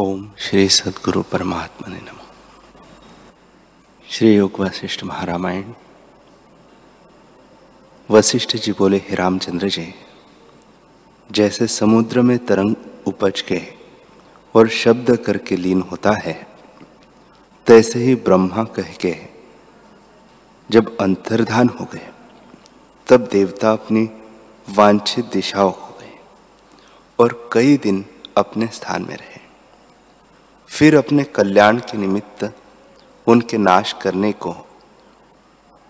ओम श्री सद्गुरु परमात्मने नमः। श्री योग वशिष्ठ महारामायण। वशिष्ठ जी बोले, हे रामचंद्र जी, जैसे समुद्र में तरंग उपज के और शब्द करके लीन होता है, तैसे ही ब्रह्मा कह के जब अंतर्धान हो गए, तब देवता अपनी वांछित दिशाओं हो गए और कई दिन अपने स्थान में रहे। फिर अपने कल्याण के निमित्त उनके नाश करने को,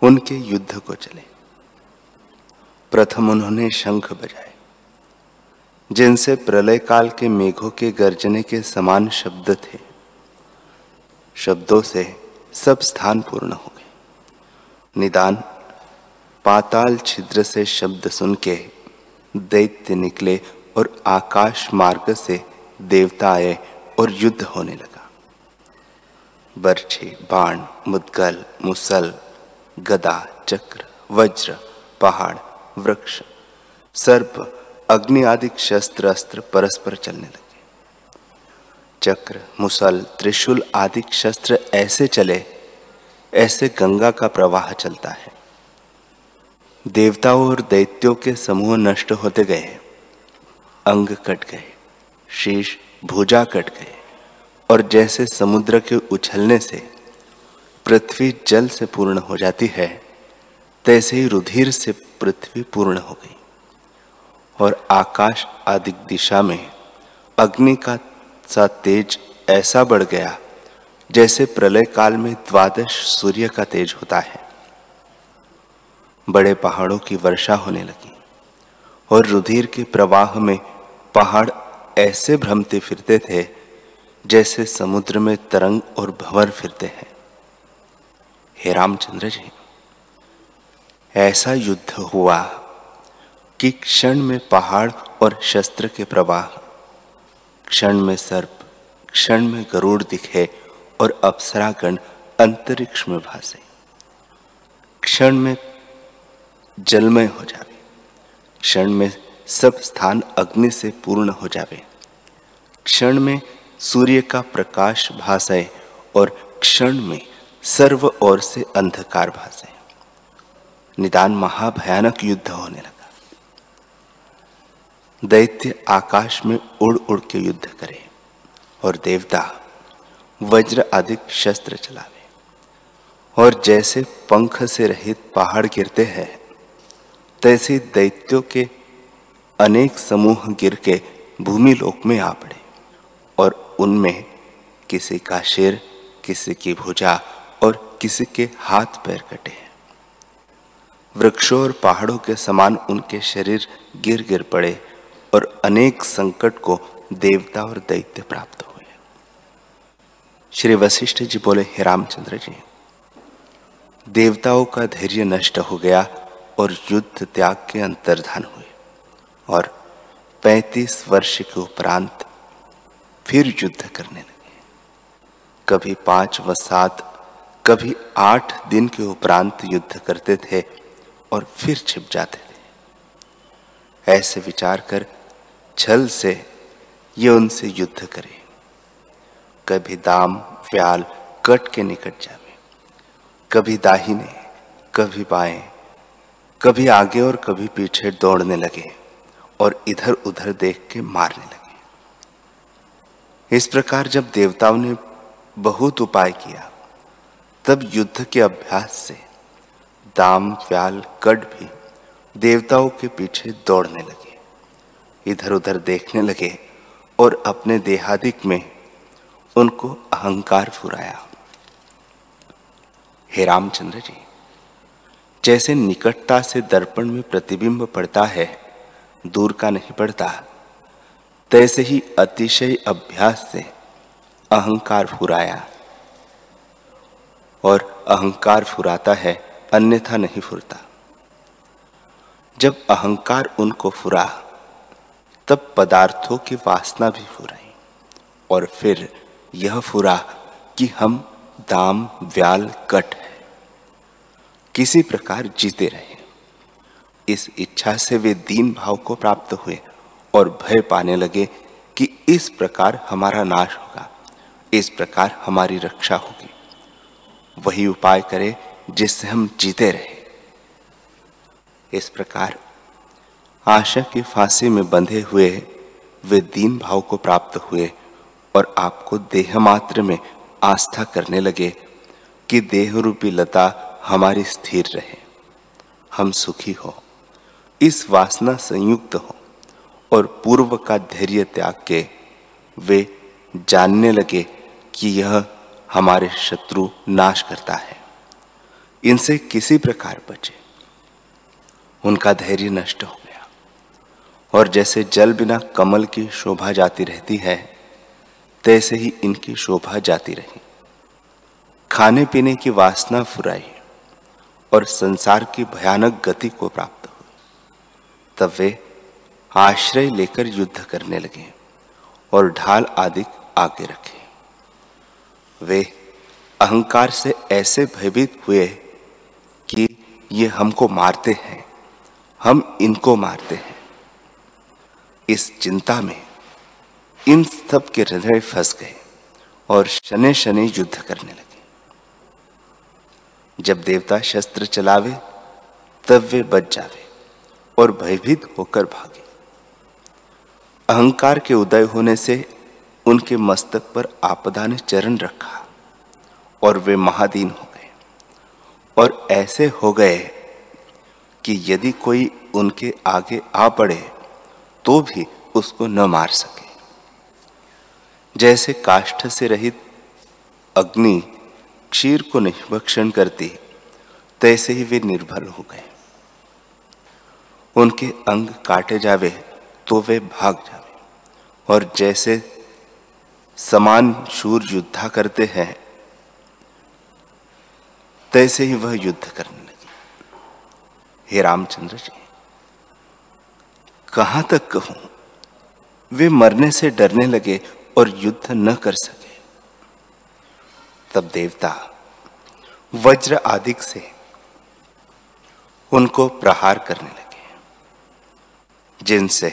उनके युद्ध को चले। प्रथम उन्होंने शंख बजाए, जिनसे प्रलय काल के मेघों के गर्जने के समान शब्द थे। शब्दों से सब स्थान पूर्ण हो गए। निदान पाताल छिद्र से शब्द सुन के दैत्य निकले और आकाश मार्ग से देवता आए और युद्ध होने लगा। बर्छी, बाण, मुद्गल, मुसल, गदा, चक्र, वज्र, पहाड़, वृक्ष, सर्प, अग्नि आदि शस्त्र अस्त्र परस्पर चलने लगे। चक्र, मुसल, त्रिशूल आदि शस्त्र ऐसे चले ऐसे गंगा का प्रवाह चलता है। देवताओं और दैत्यों के समूह नष्ट होते गए। अंग कट गए, शीश भुजा कट गए, और जैसे समुद्र के उछलने से पृथ्वी जल से पूर्ण हो जाती है, तैसे ही रुधिर से पृथ्वी पूर्ण हो गई। और आकाश आदि दिशा में अग्नि का सा तेज ऐसा बढ़ गया जैसे प्रलय काल में द्वादश सूर्य का तेज होता है। बड़े पहाड़ों की वर्षा होने लगी और रुधिर के प्रवाह में पहाड़ ऐसे भ्रमते फिरते थे जैसे समुद्र में तरंग और भंवर फिरते हैं। हे रामचंद्र जी, ऐसा युद्ध हुआ कि क्षण में पहाड़ और शस्त्र के प्रवाह, क्षण में सर्प, क्षण में गरुड़ दिखे और अप्सरागण अंतरिक्ष में भासे, क्षण में जलमय हो जावे, क्षण में सब स्थान अग्नि से पूर्ण हो जावे, क्षण में सूर्य का प्रकाश भासे और क्षण में सर्व ओर से अंधकार भासे। निदान महाभयानक युद्ध होने लगा। दैत्य आकाश में उड़ उड़ के युद्ध करे और देवता वज्र आदि शस्त्र चलावे, और जैसे पंख से रहित पहाड़ गिरते हैं, तैसे दैत्यों के अनेक समूह गिर के भूमि लोक में आ पड़े, और उनमें किसी का सिर, किसी की भुजा और किसी के हाथ पैर कटे। वृक्षों और पहाड़ों के समान उनके शरीर गिर गिर पड़े और अनेक संकट को देवता और दैत्य प्राप्त हुए। श्री वशिष्ठ जी बोले, हे रामचंद्र जी, देवताओं का धैर्य नष्ट हो गया और युद्ध त्याग के अंतर्धान हुए, और 35 वर्ष के उपरांत फिर युद्ध करने लगे। कभी 5 व 7, कभी 8 दिन के उपरांत युद्ध करते थे और फिर छिप जाते थे। ऐसे विचार कर छल से ये उनसे युद्ध करे। कभी दाम व्याल कट के निकट जावे, कभी दाहिने, कभी बाएं, कभी आगे और कभी पीछे दौड़ने लगे और इधर उधर देख के मारने लगे। इस प्रकार जब देवताओं ने बहुत उपाय किया, तब युद्ध के अभ्यास से दाम व्याल कट भी देवताओं के पीछे दौड़ने लगे, इधर उधर देखने लगे और अपने देहादिक में उनको अहंकार फुराया। हे रामचंद्र जी, जैसे निकटता से दर्पण में प्रतिबिंब पड़ता है, दूर का नहीं पड़ता, तैसे ही अतिशय अभ्यास से अहंकार फुराया। और अहंकार फुराता है, अन्यथा नहीं फुरता। जब अहंकार उनको फुरा, तब पदार्थों की वासना भी फुराई, और फिर यह फुरा कि हम दाम व्याल कट है, किसी प्रकार जीते रहे। इस इच्छा से वे दीन भाव को प्राप्त हुए और भय पाने लगे कि इस प्रकार हमारा नाश होगा, इस प्रकार हमारी रक्षा होगी। वही उपाय करें जिससे हम जीते रहे। इस प्रकार आशा के फांसी में बंधे हुए वे दीन भाव को प्राप्त हुए और आपको देह मात्र में आस्था करने लगे कि देह रूपी लता हमारी स्थिर रहे, हम सुखी हो, इस वासना संयुक्त हो और पूर्व का धैर्य त्याग के वे जानने लगे कि यह हमारे शत्रु नाश करता है, इनसे किसी प्रकार बचे। उनका धैर्य नष्ट हो गया और जैसे जल बिना कमल की शोभा जाती रहती है, तैसे ही इनकी शोभा जाती रही। खाने पीने की वासना फुराई और संसार की भयानक गति को प्राप्त हुई। तब वे आश्रय लेकर युद्ध करने लगे और ढाल आदि आगे रखे। वे अहंकार से ऐसे भयभीत हुए कि ये हमको मारते हैं, हम इनको मारते हैं। इस चिंता में इन सब के हृदय फंस गए और शनै शनै युद्ध करने लगे। जब देवता शस्त्र चलावे तब वे बच जावे और भयभीत होकर भागे। अहंकार के उदय होने से उनके मस्तक पर आपदा ने चरण रखा और वे महादीन हो गए और ऐसे हो गए कि यदि कोई उनके आगे आ पड़े तो भी उसको न मार सके। जैसे काष्ठ से रहित अग्नि क्षीर को नहीं भक्षण करती, तैसे ही वे निर्बल हो गए। उनके अंग काटे जावे तो वे भाग जावे और जैसे समान शूर युद्धा करते हैं, तैसे ही वह युद्ध करने लगे। हे रामचंद्र जी, कहाँ तक कहूँ? वे मरने से डरने लगे और युद्ध न कर सके। तब देवता वज्र आदि से उनको प्रहार करने लगे, जिनसे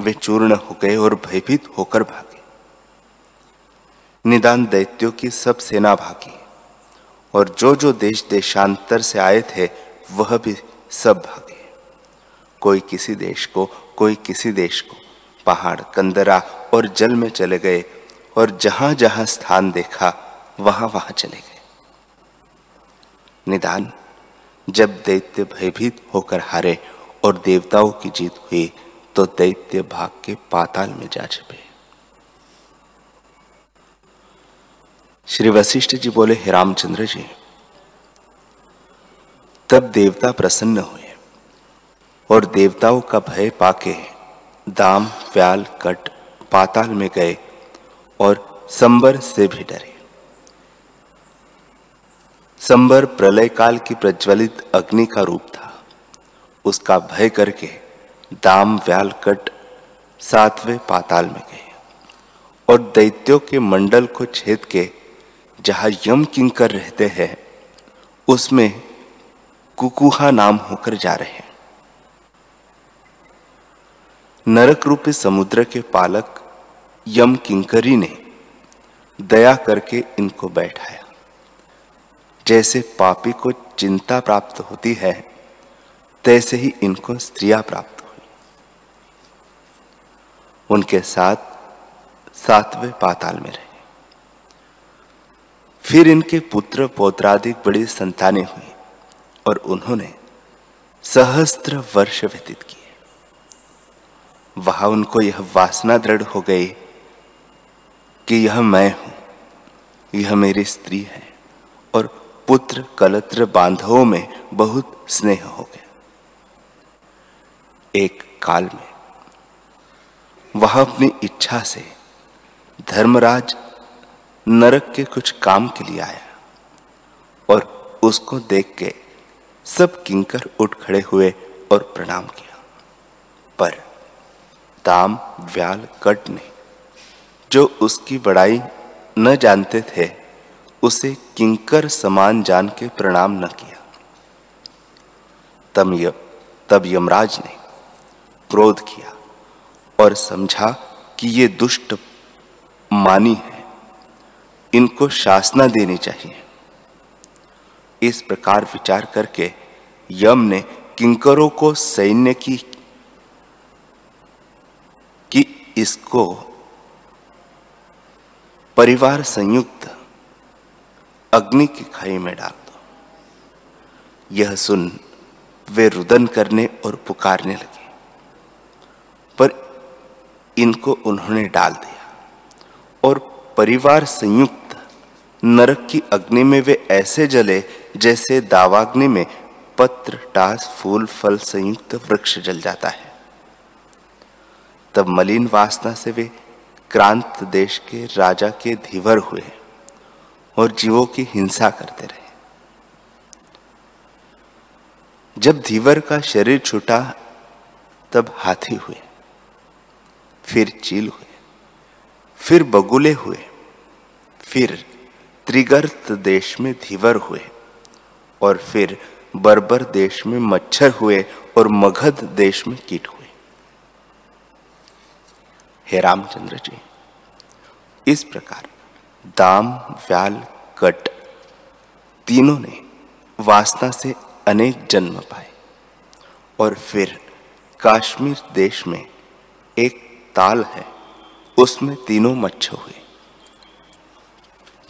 वे चूर्ण हो गए और भयभीत होकर भागे। निदान दैत्यों की सब सेना भागी और जो जो देश देशांतर से आए थे वह भी सब भागे। कोई किसी देश को, कोई किसी देश को, पहाड़ कंदरा और जल में चले गए और जहां जहां स्थान देखा वहां वहां चले गए। निदान जब दैत्य भयभीत होकर हारे और देवताओं की जीत हुई तो दैत्य भाग के पाताल में जा छिपे। श्री वशिष्ठ जी बोले, हे रामचंद्र जी, तब देवता प्रसन्न हुए और देवताओं का भय पाके दाम प्याल कट पाताल में गए और संबर से भी डरे। संबर प्रलय काल की प्रज्वलित अग्नि का रूप था, उसका भय करके दाम व्याल कट सातवें पाताल में गए और दैत्यों के मंडल को छेद के जहाँ यम किंकर रहते हैं उसमें कुकुहा नाम होकर जा रहे हैं। नरक रूपी समुद्र के पालक यम किंकरी ने दया करके इनको बैठाया। जैसे पापी को चिंता प्राप्त होती है, तैसे ही इनको स्त्रियां प्राप्त हुई। उनके साथ सातवें पाताल में रहे। फिर इनके पुत्र पौत्रादिक बड़ी संतानें हुई और उन्होंने 1,000 वर्ष व्यतीत किए। वहां उनको यह वासना दृढ़ हो गई कि यह मैं हूँ, यह मेरी स्त्री है और पुत्र कलत्र बांधवों में बहुत स्नेह हो गया। एक काल में वह अपनी इच्छा से धर्मराज नरक के कुछ काम के लिए आया और उसको देख के सब किंकर उठ खड़े हुए और प्रणाम किया। पर दाम व्याल कट ने, जो उसकी बड़ाई न जानते थे, उसे किंकर समान जान के प्रणाम न किया। तब यमराज ने क्रोध किया और समझा कि ये दुष्ट मानी है, इनको शासना देनी चाहिए। इस प्रकार विचार करके यम ने किंकरों को सैन्य की कि इसको परिवार संयुक्त अग्नि की खाई में डाल दो। यह सुन वे रुदन करने और पुकारने लगे, पर इनको उन्होंने डाल दिया और परिवार संयुक्त नरक की अग्नि में वे ऐसे जले जैसे दावाग्नि में पत्र टास फूल फल संयुक्त वृक्ष जल जाता है। तब मलिन वासना से वे क्रांत देश के राजा के धीवर हुए और जीवों की हिंसा करते रहे। जब धीवर का शरीर छूटा तब हाथी हुए, फिर चील हुए, फिर बगुले हुए, फिर त्रिगर्त देश में धीवर हुए और फिर बर्बर देश में मच्छर हुए और मगध देश में कीट हुए। हे रामचंद्र जी, इस प्रकार दाम व्याल कट तीनों ने वासना से अनेक जन्म पाए और फिर कश्मीर देश में एक ताल है, उसमें तीनों मच्छर हुए।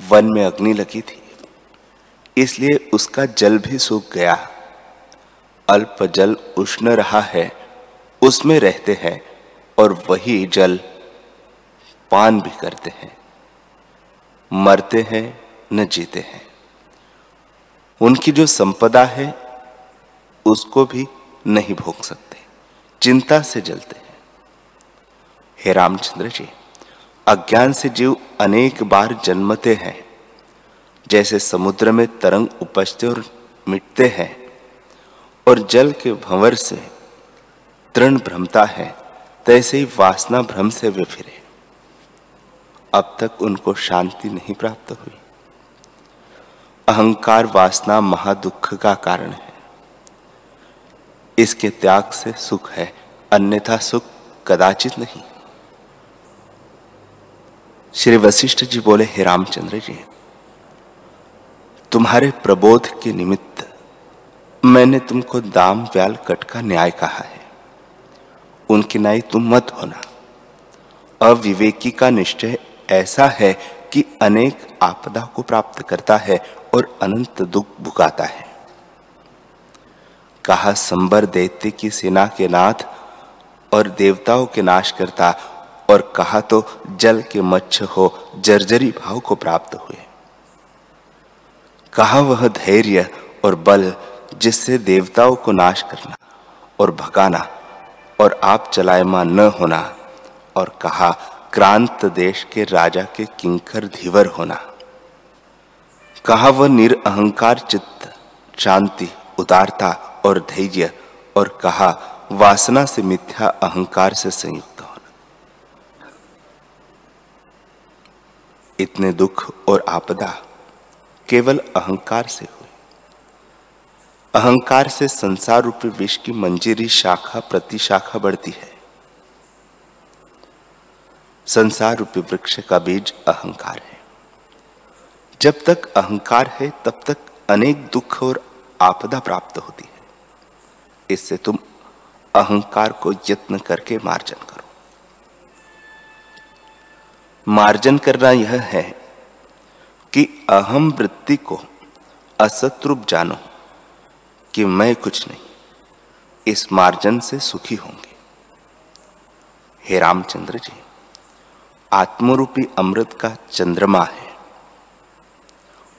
वन में अग्नि लगी थी, इसलिए उसका जल भी सूख गया। अल्प जल उष्ण रहा है, उसमें रहते हैं और वही जल पान भी करते हैं, मरते हैं न जीते हैं। उनकी जो संपदा है उसको भी नहीं भोग सकते, चिंता से जलते हैं। हे रामचंद्र जी, अज्ञान से जीव अनेक बार जन्मते हैं, जैसे समुद्र में तरंग उपजते और मिटते हैं और जल के भंवर से तृण भ्रमता है, तैसे ही वासना भ्रम से वे फिरे। अब तक उनको शांति नहीं प्राप्त हुई। अहंकार वासना महादुख का कारण है, इसके त्याग से सुख है, अन्यथा सुख कदाचित नहीं। श्री वशिष्ठ जी बोले, हे रामचंद्र जी, तुम्हारे प्रबोध के निमित्त मैंने तुमको दाम व्याल कट का न्याय कहा है, उनकी नाई तुम मत होना। अविवेकी का निश्चय ऐसा है कि अनेक आपदा को प्राप्त करता है और अनंत दुख भुगाता है। कहा संबर दैत्य की सेना के नाथ और देवताओं के नाश करता, और कहा तो जल के मच्छ हो जर्जरी भाव को प्राप्त हुए। कहा वह धैर्य और बल जिससे देवताओं को नाश करना और भगाना और आप चलायमान न होना, और कहा क्रांत देश के राजा के किंकर धीवर होना। कहा वह निरअहंकार चित्त शांति उदारता और धैर्य, और कहा वासना से मिथ्या अहंकार से संयुक्त होना। इतने दुख और आपदा केवल अहंकार से हुए। अहंकार से संसार रूपी विष की मंजरी शाखा प्रति शाखा बढ़ती है। संसार रूपी वृक्ष का बीज अहंकार है। जब तक अहंकार है तब तक अनेक दुख और आपदा प्राप्त होती है। इससे तुम अहंकार को यत्न करके मार्जन करो। मार्जन करना यह है कि अहम वृत्ति को असत रूप जानो कि मैं कुछ नहीं। इस मार्जन से सुखी होंगे। हे रामचंद्र जी, आत्मरूपी अमृत का चंद्रमा है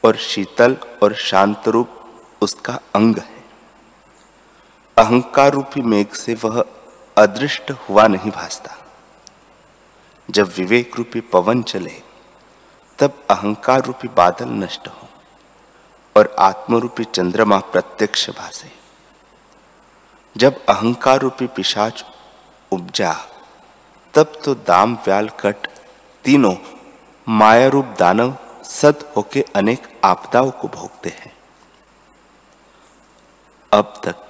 और शीतल और शांत रूप उसका अंग है। अहंकार रूपी मेघ से वह अदृष्ट हुआ नहीं भासता। जब विवेक रूपी पवन चले तब अहंकार रूपी बादल नष्ट हो और आत्मरूपी चंद्रमा प्रत्यक्ष भासे। जब अहंकार रूपी पिशाच उपजा तब तो दाम व्याल कट तीनों माया रूप दानव सत होके अनेक आपदाओं को भोगते हैं। अब तक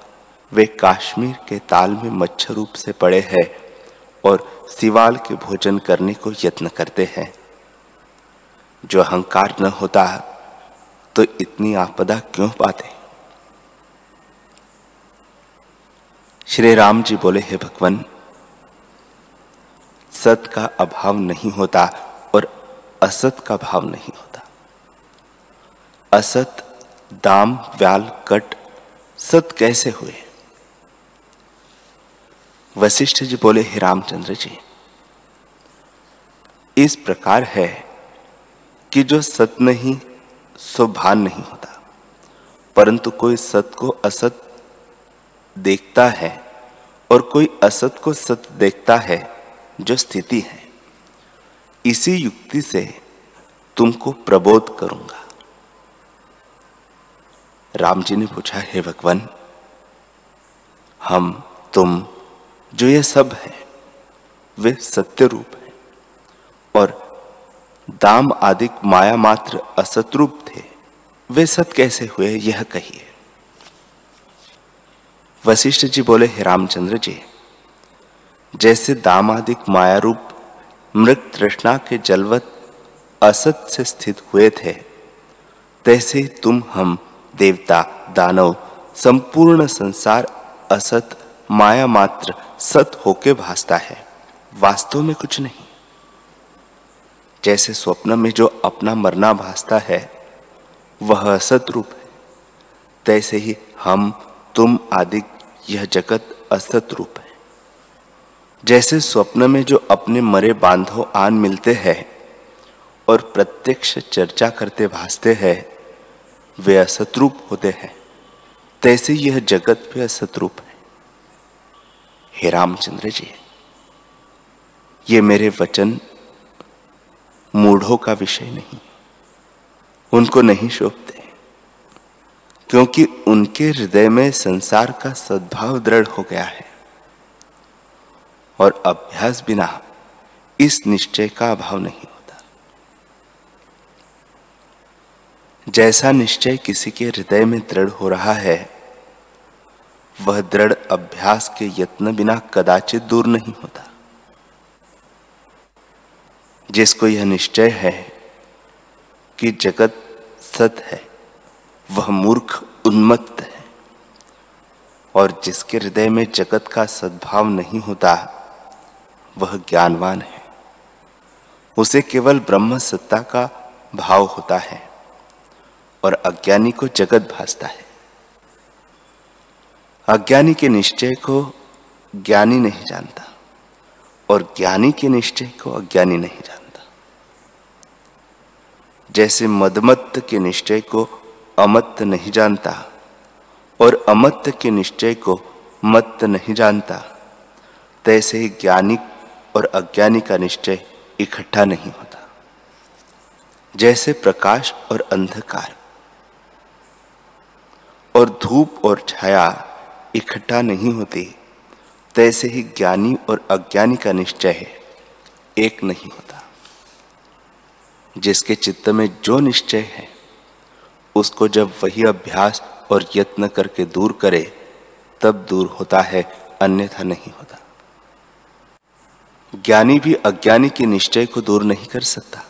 वे कश्मीर के ताल में मच्छर रूप से पड़े हैं और सिवाल के भोजन करने को यत्न करते हैं। जो अहंकार न होता तो इतनी आपदा क्यों पाते। श्री राम जी बोले, हे भगवान, सत का अभाव नहीं होता और असत का भाव नहीं होता। असत दाम व्याल कट सत कैसे हुए। वशिष्ठ जी बोले, हे रामचंद्र जी, इस प्रकार है कि जो सत नहीं सो भान नहीं होता, परंतु कोई सत को असत देखता है और कोई असत को सत देखता है, जो स्थिति है। इसी युक्ति से तुमको प्रबोध करूंगा। राम जी ने पूछा, हे भगवान, हम तुम जो ये सब है वे सत्य रूप है और दाम आदि माया मात्र असत रूप थे, वे सत कैसे हुए, यह कहिए। वशिष्ठ जी बोले, हे रामचंद्र जी, जैसे दाम आदि माया रूप मृग तृष्णा के जलवत असत से स्थित हुए थे, तैसे तुम हम देवता दानव संपूर्ण संसार असत माया मात्र सत होके भासता है, वास्तव में कुछ नहीं। जैसे स्वप्न में जो अपना मरना भासता है वह असत रूप है, तैसे ही हम तुम आदि यह जगत असत रूप है। जैसे स्वप्न में जो अपने मरे बांधो आन मिलते हैं और प्रत्यक्ष चर्चा करते भासते हैं, वे असत रूप होते हैं, तैसे यह जगत भी असत रूप है। हे रामचंद्र जी, ये मेरे वचन मूढ़ों का विषय नहीं, उनको नहीं शोभते, क्योंकि उनके हृदय में संसार का सद्भाव दृढ़ हो गया है और अभ्यास बिना इस निश्चय का अभाव नहीं होता। जैसा निश्चय किसी के हृदय में दृढ़ हो रहा है, वह दृढ़ अभ्यास के यत्न बिना कदाचित दूर नहीं होता। जिसको यह निश्चय है कि जगत सत है, वह मूर्ख उन्मत्त है, और जिसके हृदय में जगत का सद्भाव नहीं होता वह ज्ञानवान है। उसे केवल ब्रह्म सत्ता का भाव होता है और अज्ञानी को जगत भासता है। अज्ञानी के निश्चय को ज्ञानी नहीं जानता और ज्ञानी के निश्चय को अज्ञानी नहीं जानता। जैसे मदमत्त के निश्चय को अमत्त नहीं जानता और अमत्त के निश्चय को मत्त नहीं जानता, तैसे ही ज्ञानी और अज्ञानी का निश्चय इकट्ठा नहीं होता। जैसे प्रकाश और अंधकार और धूप और छाया इकट्ठा नहीं होती, तैसे ही ज्ञानी और अज्ञानी का निश्चय एक नहीं होता। जिसके चित्त में जो निश्चय है, उसको जब वही अभ्यास और यत्न करके दूर करे तब दूर होता है, अन्यथा नहीं होता। ज्ञानी भी अज्ञानी के निश्चय को दूर नहीं कर सकता।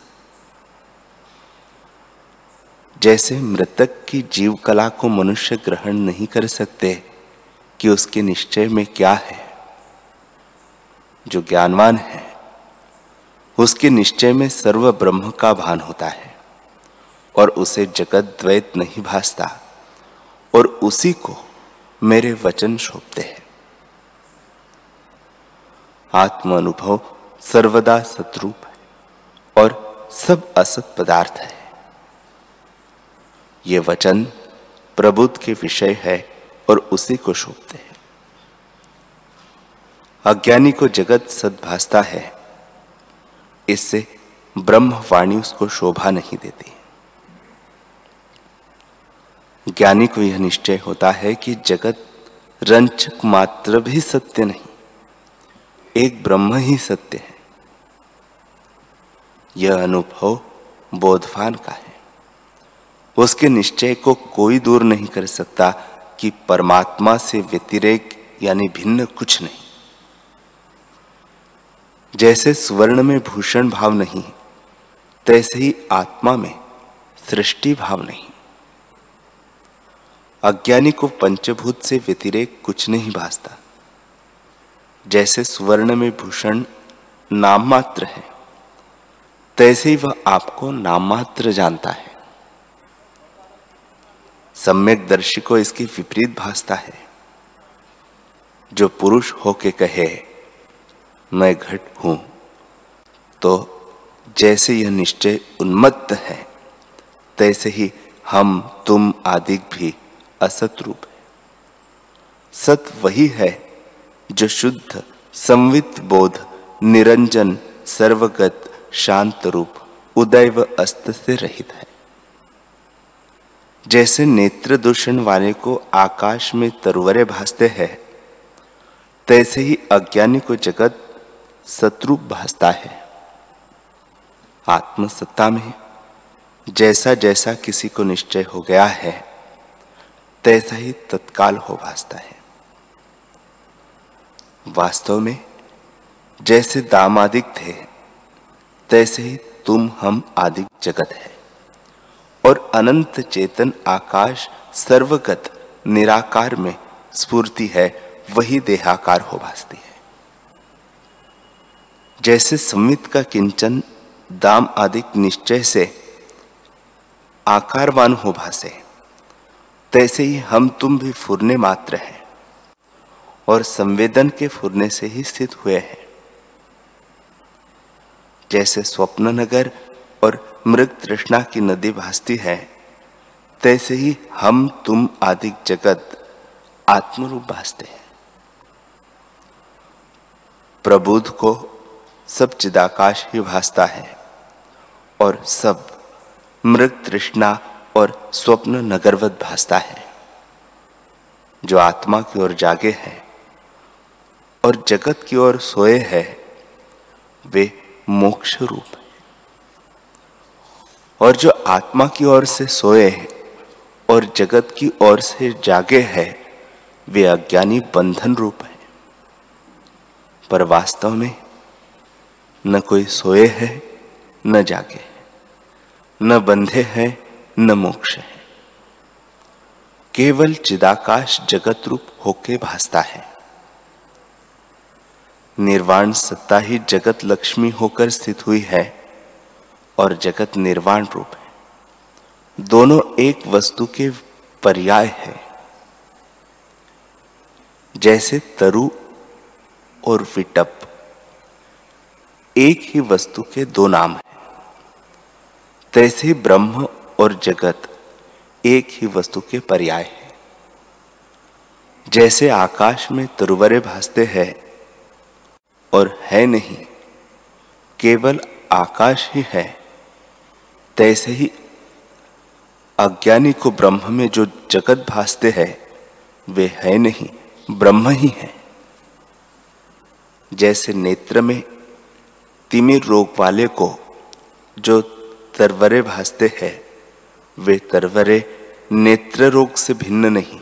जैसे मृतक की जीव कला को मनुष्य ग्रहण नहीं कर सकते कि उसके निश्चय में क्या है। जो ज्ञानवान है उसके निश्चय में सर्व ब्रह्म का भान होता है और उसे जगत द्वैत नहीं भासता, और उसी को मेरे वचन शोभते हैं। आत्म अनुभव सर्वदा सतरूप है और सब असत पदार्थ है। ये वचन प्रबुद्ध के विषय है और उसी को शोभते हैं। अज्ञानी को जगत सत भासता है, इससे ब्रह्मवाणी उसको शोभा नहीं देती। ज्ञानी को यह निश्चय होता है कि जगत रंचक मात्र भी सत्य नहीं, एक ब्रह्म ही सत्य है। यह अनुभव बोधवान का है। उसके निश्चय को कोई दूर नहीं कर सकता कि परमात्मा से व्यतिरेक यानी भिन्न कुछ नहीं। जैसे स्वर्ण में भूषण भाव नहीं, तैसे ही आत्मा में सृष्टि भाव नहीं। अज्ञानी को पंचभूत से व्यतिरेक कुछ नहीं भासता। जैसे स्वर्ण में भूषण नाम मात्र है, तैसे ही वह आपको नाम मात्र जानता है। सम्यक दर्शी को इसकी विपरीत भासता है। जो पुरुष होके कहे मैं घट हूं, तो जैसे यह निश्चय उन्मत्त है, तैसे ही हम तुम आदि भी असत रूप है। सत वही है जो शुद्ध संवित बोध निरंजन सर्वगत शांत रूप उदय व अस्त से रहित है। जैसे नेत्र दूषण वाले को आकाश में तरुवरे भासते हैं, तैसे ही अज्ञानी को जगत सतरूप भासता है। आत्मसत्ता में जैसा जैसा किसी को निश्चय हो गया है, तैसा ही तत्काल हो भासता है। वास्तव में जैसे दाम आदिक थे, तैसे ही तुम हम आदिक जगत है और अनंत चेतन आकाश सर्वगत निराकार में स्फूर्ति है, वही देहाकार हो भासती है। जैसे संवित का किंचन दाम आदिक निश्चय से आकारवान हो भासे, तैसे ही हम तुम भी फुरने मात्र हैं और संवेदन के फुरने से ही स्थित हुए हैं। जैसे स्वप्न नगर और मृग तृष्णा की नदी भासती है, तैसे ही हम तुम आदि जगत आत्मरूप भासते हैं। प्रबुद्ध को सब चिदाकाश ही भासता है और सब मृग तृष्णा और स्वप्न नगरवत भासता है। जो आत्मा की ओर जागे हैं और जगत की ओर सोए हैं, वे मोक्ष रूप हैं। और जो आत्मा की ओर से सोए और जगत की ओर से जागे हैं, वे अज्ञानी बंधन रूप हैं। पर वास्तव में न कोई सोए है, न जागे है, न बंधे हैं, न मोक्ष है। केवल चिदाकाश जगत रूप होके भासता है। निर्वाण सत्ता ही जगत लक्ष्मी होकर स्थित हुई है और जगत निर्वाण रूप है। दोनों एक वस्तु के पर्याय है। जैसे तरु और विटप एक ही वस्तु के दो नाम हैं, तैसे ब्रह्म और जगत एक ही वस्तु के पर्याय है। जैसे आकाश में तरुवरे भासते हैं और है नहीं, केवल आकाश ही है, तैसे ही अज्ञानी को ब्रह्म में जो जगत भासते हैं, वे है नहीं, ब्रह्म ही है। जैसे नेत्र में तिमिर रोग वाले को जो तरवरे भासते हैं, वे तरवरे नेत्र रोग से भिन्न नहीं,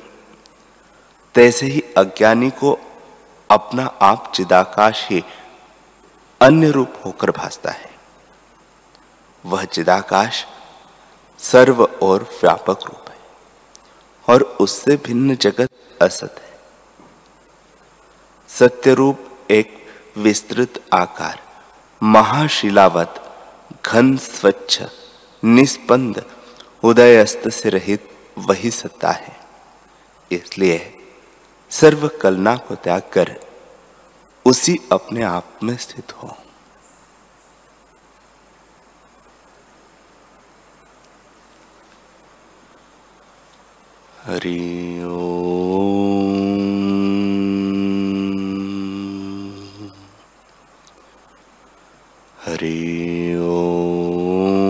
तैसे ही अज्ञानी को अपना आप चिदाकाश ही अन्य रूप होकर भासता है। वह चिदाकाश सर्व और व्यापक रूप है और उससे भिन्न जगत असत है। सत्य रूप एक विस्तृत आकार महाशिलावत घन स्वच्छ निष्पंद उदय अस्त से रहित वही सत्ता है। इसलिए सर्व कलना को त्याग कर उसी अपने आप में स्थित हो। हरि ओम हरि ओम।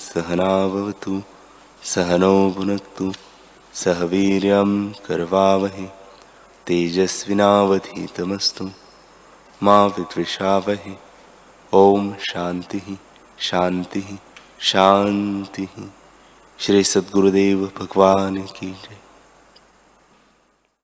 सहना भवतु सहनौ भुनक्तु सह वीर्यं करवावहै तेजस्विनावधीतमस्तु मा विद्विषावहै। ओम शांति शांति शांति। श्री सद्गुरुदेव भगवान की जय।